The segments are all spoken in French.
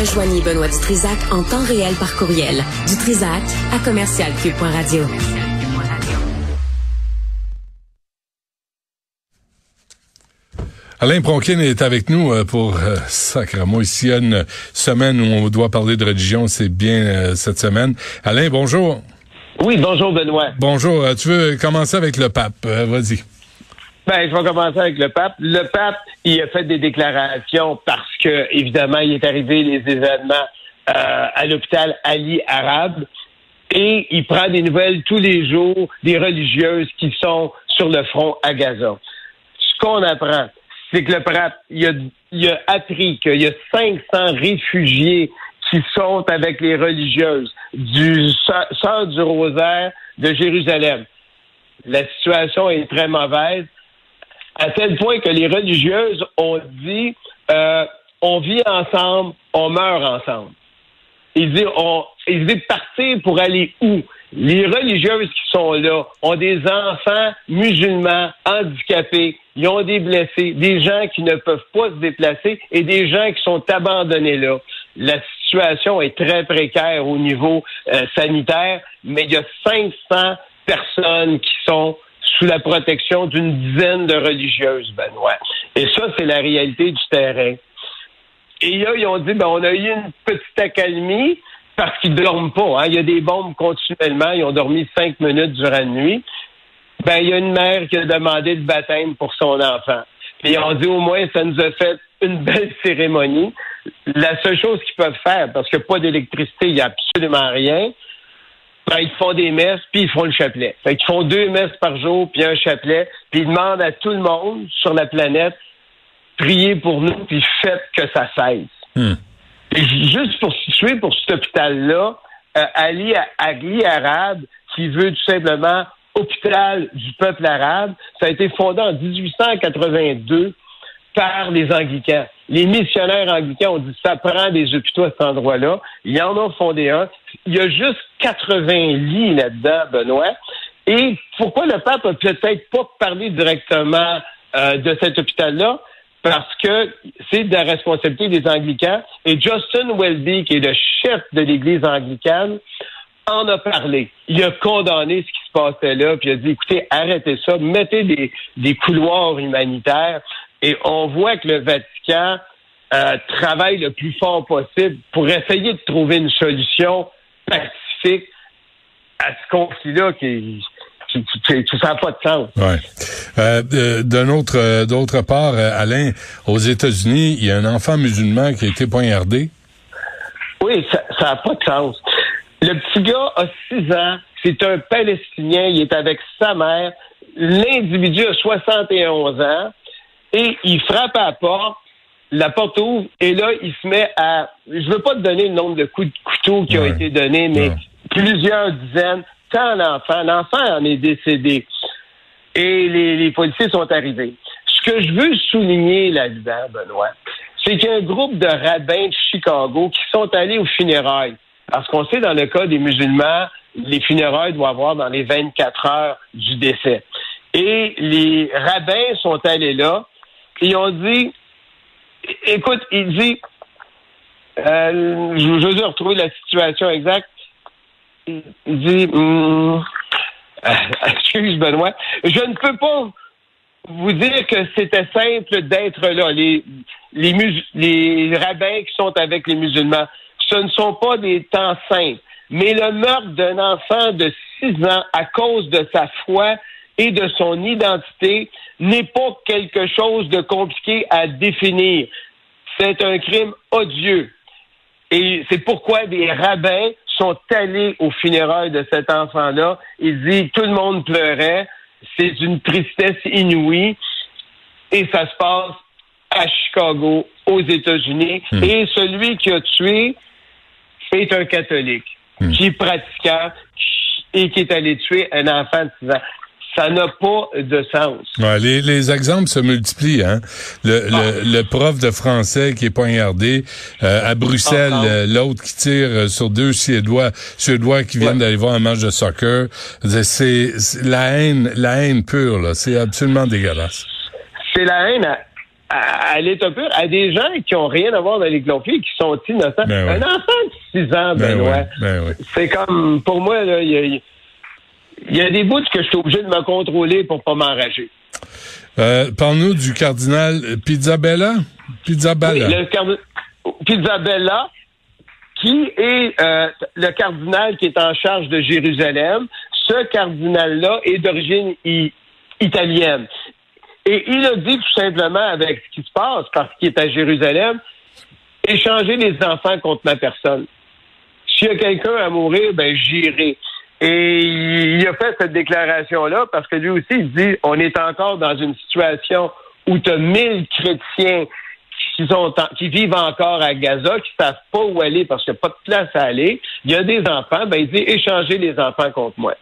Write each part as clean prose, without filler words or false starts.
Rejoignez Benoît Trizac en temps réel par courriel. Du Trizac à commercialcube.radio. Alain Pronkin est avec nous pour Sacrement ici, il y a une semaine où on doit parler de religion, c'est bien cette semaine. Alain, bonjour. Oui, bonjour Benoît. Bonjour, tu veux commencer avec le pape, vas-y. Ben, je vais commencer avec le pape. Le pape, il a fait des déclarations parce que, évidemment, il est arrivé les événements à l'hôpital Al-Ahli Arab et il prend des nouvelles tous les jours des religieuses qui sont sur le front à Gaza. Ce qu'on apprend, c'est que le pape, il a appris qu'il y a 500 réfugiés qui sont avec les religieuses du Sœurs du Rosaire de Jérusalem. La situation est très mauvaise, à tel point que les religieuses ont dit on vit ensemble, on meurt ensemble. Ils disent partir pour aller où? Les religieuses qui sont là ont des enfants musulmans handicapés, ils ont des blessés, des gens qui ne peuvent pas se déplacer et des gens qui sont abandonnés là. La situation est très précaire au niveau sanitaire, mais il y a 500 personnes qui sont sous la protection d'une dizaine de religieuses, Benoît. Et ça, c'est la réalité du terrain. Et là, ils ont dit, on a eu une petite accalmie parce qu'ils ne dorment pas. Hein. Il y a des bombes continuellement. Ils ont dormi 5 minutes durant la nuit. Il y a une mère qui a demandé le baptême pour son enfant. Puis ils ont dit, au moins, ça nous a fait une belle cérémonie. La seule chose qu'ils peuvent faire, parce qu'il n'y a pas d'électricité, il n'y a absolument rien, ils font des messes, puis ils font le chapelet. Fait qu'ils font 2 messes par jour, puis un chapelet, puis ils demandent à tout le monde sur la planète, priez pour nous, puis faites que ça cesse. Et juste pour situer pour cet hôpital-là, Al-Ahli Arab, qui veut tout simplement hôpital du peuple arabe, ça a été fondé en 1882 par les Anglicans. Les missionnaires anglicans ont dit ça prend des hôpitaux à cet endroit-là. Ils en ont fondé un. Il y a juste 80 lits là-dedans, Benoît. Et pourquoi le pape a peut-être pas parlé directement de cet hôpital-là? Parce que c'est de la responsabilité des anglicans. Et Justin Welby, qui est le chef de l'Église anglicane, en a parlé. Il a condamné ce qui se passait là, puis il a dit, écoutez, arrêtez ça, mettez des couloirs humanitaires. Et on voit que le Vatican travaille le plus fort possible pour essayer de trouver une solution pacifique à ce conflit-là qui ça n'a pas de sens. Ouais. D'autre part, Alain, aux États-Unis, il y a un enfant musulman qui a été poignardé. Oui, ça n'a pas de sens. Le petit gars a 6 ans, c'est un Palestinien, il est avec sa mère. L'individu a 71 ans. Et il frappe à la porte ouvre, et là, il se met à... Je veux pas te donner le nombre de coups de couteau qui ont été donnés, mais plusieurs dizaines, tant l'enfant. L'enfant en est décédé. Et les policiers sont arrivés. Ce que je veux souligner là-dedans, Benoît, c'est qu'il y a un groupe de rabbins de Chicago qui sont allés aux funérailles. Parce qu'on sait, dans le cas des musulmans, les funérailles doivent avoir dans les 24 heures du décès. Et les rabbins sont allés là. Ils ont dit, écoute, il dit, je veux retrouver la situation exacte. Il dit, excuse Benoît, je ne peux pas vous dire que c'était simple d'être là. Les rabbins qui sont avec les musulmans, ce ne sont pas des temps simples. Mais le meurtre d'un enfant de 6 ans à cause de sa foi et de son identité n'est pas quelque chose de compliqué à définir. C'est un crime odieux. Et c'est pourquoi des rabbins sont allés aux funérailles de cet enfant-là. Il dit, tout le monde pleurait. C'est une tristesse inouïe. Et ça se passe à Chicago, aux États-Unis. Et celui qui a tué est un catholique, qui est pratiquant et qui est allé tuer un enfant de 6 ans. Ça n'a pas de sens. Ouais, les exemples se multiplient. Hein? Le prof de français qui est poignardé à Bruxelles, l'autre qui tire sur 2 Suédois qui viennent d'aller voir un match de soccer. C'est la haine pure. Là. C'est absolument dégueulasse. C'est la haine à l'état pur, à des gens qui n'ont rien à voir dans les clonfiers et qui sont innocents. Ben ouais. Un enfant de 6 ans, Benoît. Ben ouais. C'est comme, pour moi, là, il y a des bouts que je suis obligé de me contrôler pour pas m'enrager. Parle-nous du cardinal Pizzabella. Pizzabella. Oui, Pizzabella, qui est le cardinal qui est en charge de Jérusalem. Ce cardinal-là est d'origine italienne. Et il a dit tout simplement, avec ce qui se passe, parce qu'il est à Jérusalem, échanger les enfants contre ma personne. S'il y a quelqu'un à mourir, ben j'irai. Et il a fait cette déclaration-là parce que lui aussi, il dit, on est encore dans une situation où tu as 1000 chrétiens qui vivent encore à Gaza, qui ne savent pas où aller parce qu'il n'y a pas de place à aller. Il y a des enfants, ben il dit, échangez les enfants contre moi.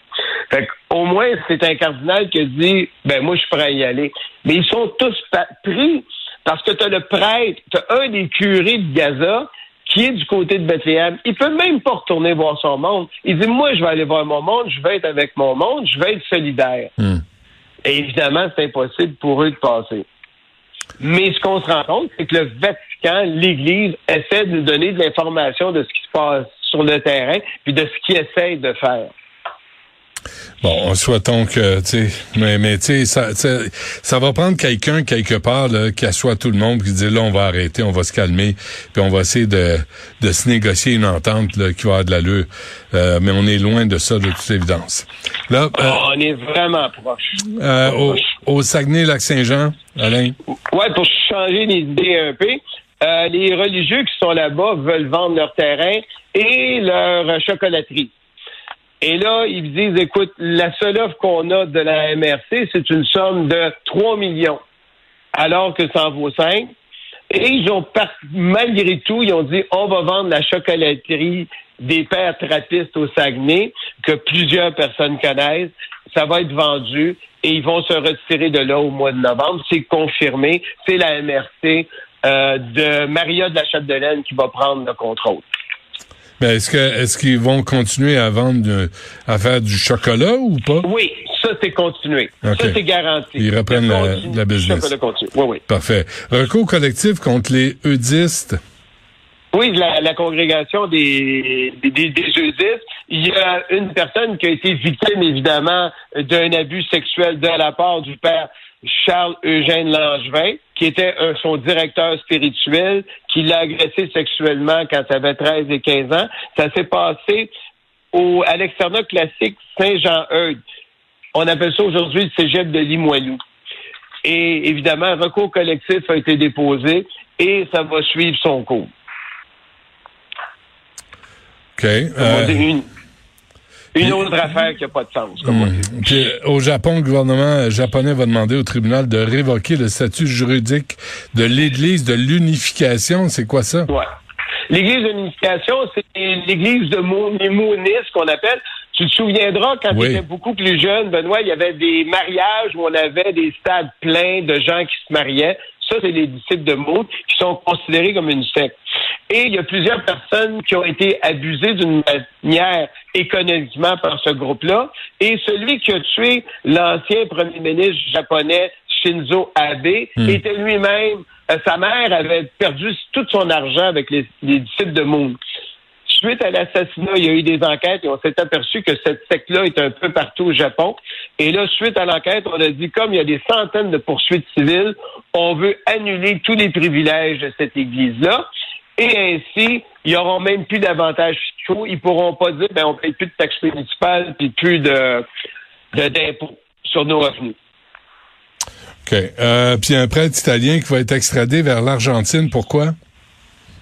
Fait qu'au moins, c'est un cardinal qui dit, ben moi, je suis prêt à y aller. Mais ils sont tous pris parce que tu as le prêtre, tu as un des curés de Gaza qui est du côté de Bethléem. Il peut même pas retourner voir son monde. Il dit, moi, je vais aller voir mon monde, je vais être avec mon monde, je vais être solidaire. Mmh. Et évidemment, c'est impossible pour eux de passer. Mais ce qu'on se rend compte, c'est que le Vatican, l'Église, essaie de nous donner de l'information de ce qui se passe sur le terrain puis de ce qu'ils essaient de faire. Bon, souhaitons que, tu sais, mais tu sais, ça va prendre quelqu'un quelque part là, qui assoit tout le monde, qui dit là, on va arrêter, on va se calmer, puis on va essayer de se négocier une entente là, qui va avoir de l'allure. Mais on est loin de ça de toute évidence. Là, on est vraiment proche. Au Saguenay-Lac-Saint-Jean, Alain. Ouais, pour changer les idées un peu. Les religieux qui sont là-bas veulent vendre leur terrain et leur chocolaterie. Et là, ils disent, écoute, la seule offre qu'on a de la MRC, c'est une somme de 3 millions, alors que ça en vaut 5. Et ils ont, malgré tout, ils ont dit, on va vendre la chocolaterie des pères trappistes au Saguenay, que plusieurs personnes connaissent. Ça va être vendu et ils vont se retirer de là au mois de novembre. C'est confirmé. C'est la MRC de Maria de la Chapdelaine qui va prendre le contrôle. Mais est-ce qu'ils vont continuer à vendre, à faire du chocolat ou pas? Oui, ça c'est continué. Okay. Ça c'est garanti. Ils reprennent la business. Oui. Parfait. Recours collectif contre les eudistes. Oui, la congrégation des eudistes. Il y a une personne qui a été victime, évidemment, d'un abus sexuel de la part du père Charles Eugène Langevin, qui était son directeur spirituel, qui l'a agressé sexuellement quand il avait 13 et 15 ans. Ça s'est passé à l'externat classique Saint-Jean-Eudes. On appelle ça aujourd'hui le cégep de Limoilou. Et évidemment, un recours collectif a été déposé et ça va suivre son cours. OK. Une autre affaire qui n'a pas de sens. Comme Puis, au Japon, le gouvernement japonais va demander au tribunal de révoquer le statut juridique de l'Église de l'unification. C'est quoi ça? Ouais. L'Église de l'unification, c'est l'Église des Moonies, qu'on appelle. Tu te souviendras, quand tu étais beaucoup plus jeune, Benoît, il y avait des mariages où on avait des stades pleins de gens qui se mariaient. Ça, c'est les disciples de Mood qui sont considérés comme une secte. Et il y a plusieurs personnes qui ont été abusées d'une manière économiquement par ce groupe-là. Et celui qui a tué l'ancien premier ministre japonais, Shinzo Abe, était lui-même... sa mère avait perdu tout son argent avec les disciples de Moon. Suite à l'assassinat, il y a eu des enquêtes et on s'est aperçu que cette secte-là est un peu partout au Japon. Et là, suite à l'enquête, on a dit, comme il y a des centaines de poursuites civiles, on veut annuler tous les privilèges de cette église-là. Et ainsi, ils n'auront même plus d'avantages fiscaux. Ils ne pourront pas dire, ben, on ne paye plus de taxes municipales puis plus d'impôts sur nos revenus. OK. Puis un prêtre italien qui va être extradé vers l'Argentine. Pourquoi?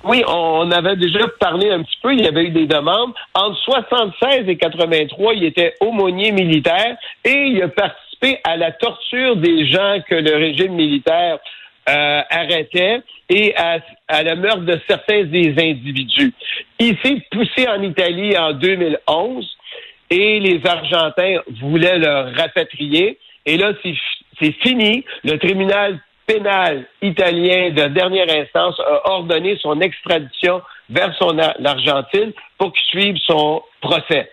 Oui, on avait déjà parlé un petit peu, il y avait eu des demandes. Entre 1976 et 1983, il était aumônier militaire et il a participé à la torture des gens que le régime militaire arrêtait et à le meurtre de certains des individus. Il s'est poussé en Italie en 2011 et les Argentins voulaient le rapatrier. Et là, c'est fini. Le tribunal pénal italien de dernière instance a ordonné son extradition vers l'Argentine pour qu'il subisse son procès.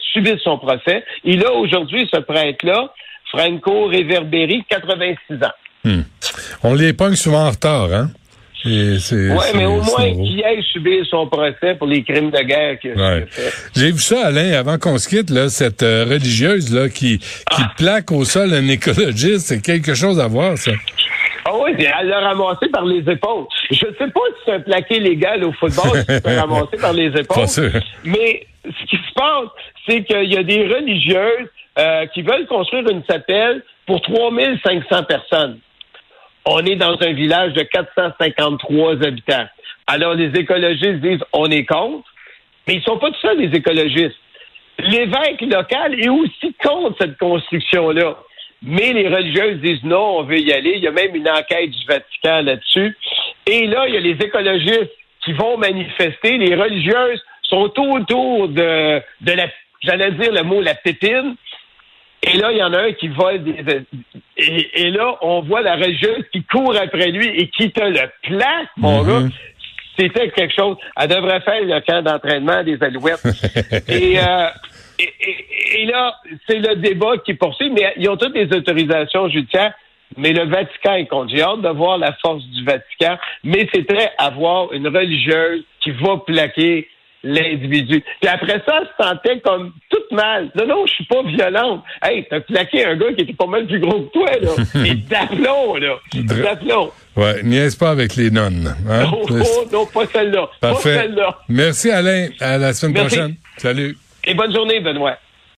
Il a aujourd'hui, ce prêtre-là, Franco Reverberi, 86 ans. On les pogne souvent en retard, hein? Oui, mais au moins qu'il aille subir son procès pour les crimes de guerre qu'il a fait. J'ai vu ça, Alain, avant qu'on se quitte, là, cette religieuse là qui plaque au sol un écologiste, c'est quelque chose à voir, ça. Ah oui, elle l'a ramassé par les épaules. Je sais pas si c'est un plaqué légal au football, si c'est ramassé par les épaules, mais ce qui se passe, c'est qu'il y a des religieuses qui veulent construire une chapelle pour 3500 personnes. On est dans un village de 453 habitants. Alors, les écologistes disent on est contre, mais ils ne sont pas tout seuls, les écologistes. L'évêque local est aussi contre cette construction-là. Mais les religieuses disent non, on veut y aller. Il y a même une enquête du Vatican là-dessus. Et là, il y a les écologistes qui vont manifester. Les religieuses sont autour de la, j'allais dire le mot, la pépine. Et là, il y en a un qui vole des... Et là, on voit la religieuse qui court après lui et qui te le plaque, mon gars. C'était quelque chose. Elle devrait faire le camp d'entraînement des Alouettes. Et là, c'est le débat qui poursuit. Mais ils ont toutes les autorisations judiciaires. Mais le Vatican est contre. J'ai hâte de voir la force du Vatican. Mais c'est très à voir une religieuse qui va plaquer l'individu. Puis après ça, elle se sentait comme toute mal. « Non, non, je suis pas violente. Hey, t'as plaqué un gars qui était pas mal plus gros que toi, là. » Et d'aplomb, là. D'aplomb. Ouais, niaise pas avec les nonnes. Hein? Oh, oh, non, pas celle-là. Parfait. Pas celle-là. Merci, Alain. À la semaine prochaine. Salut. Et bonne journée, Benoît.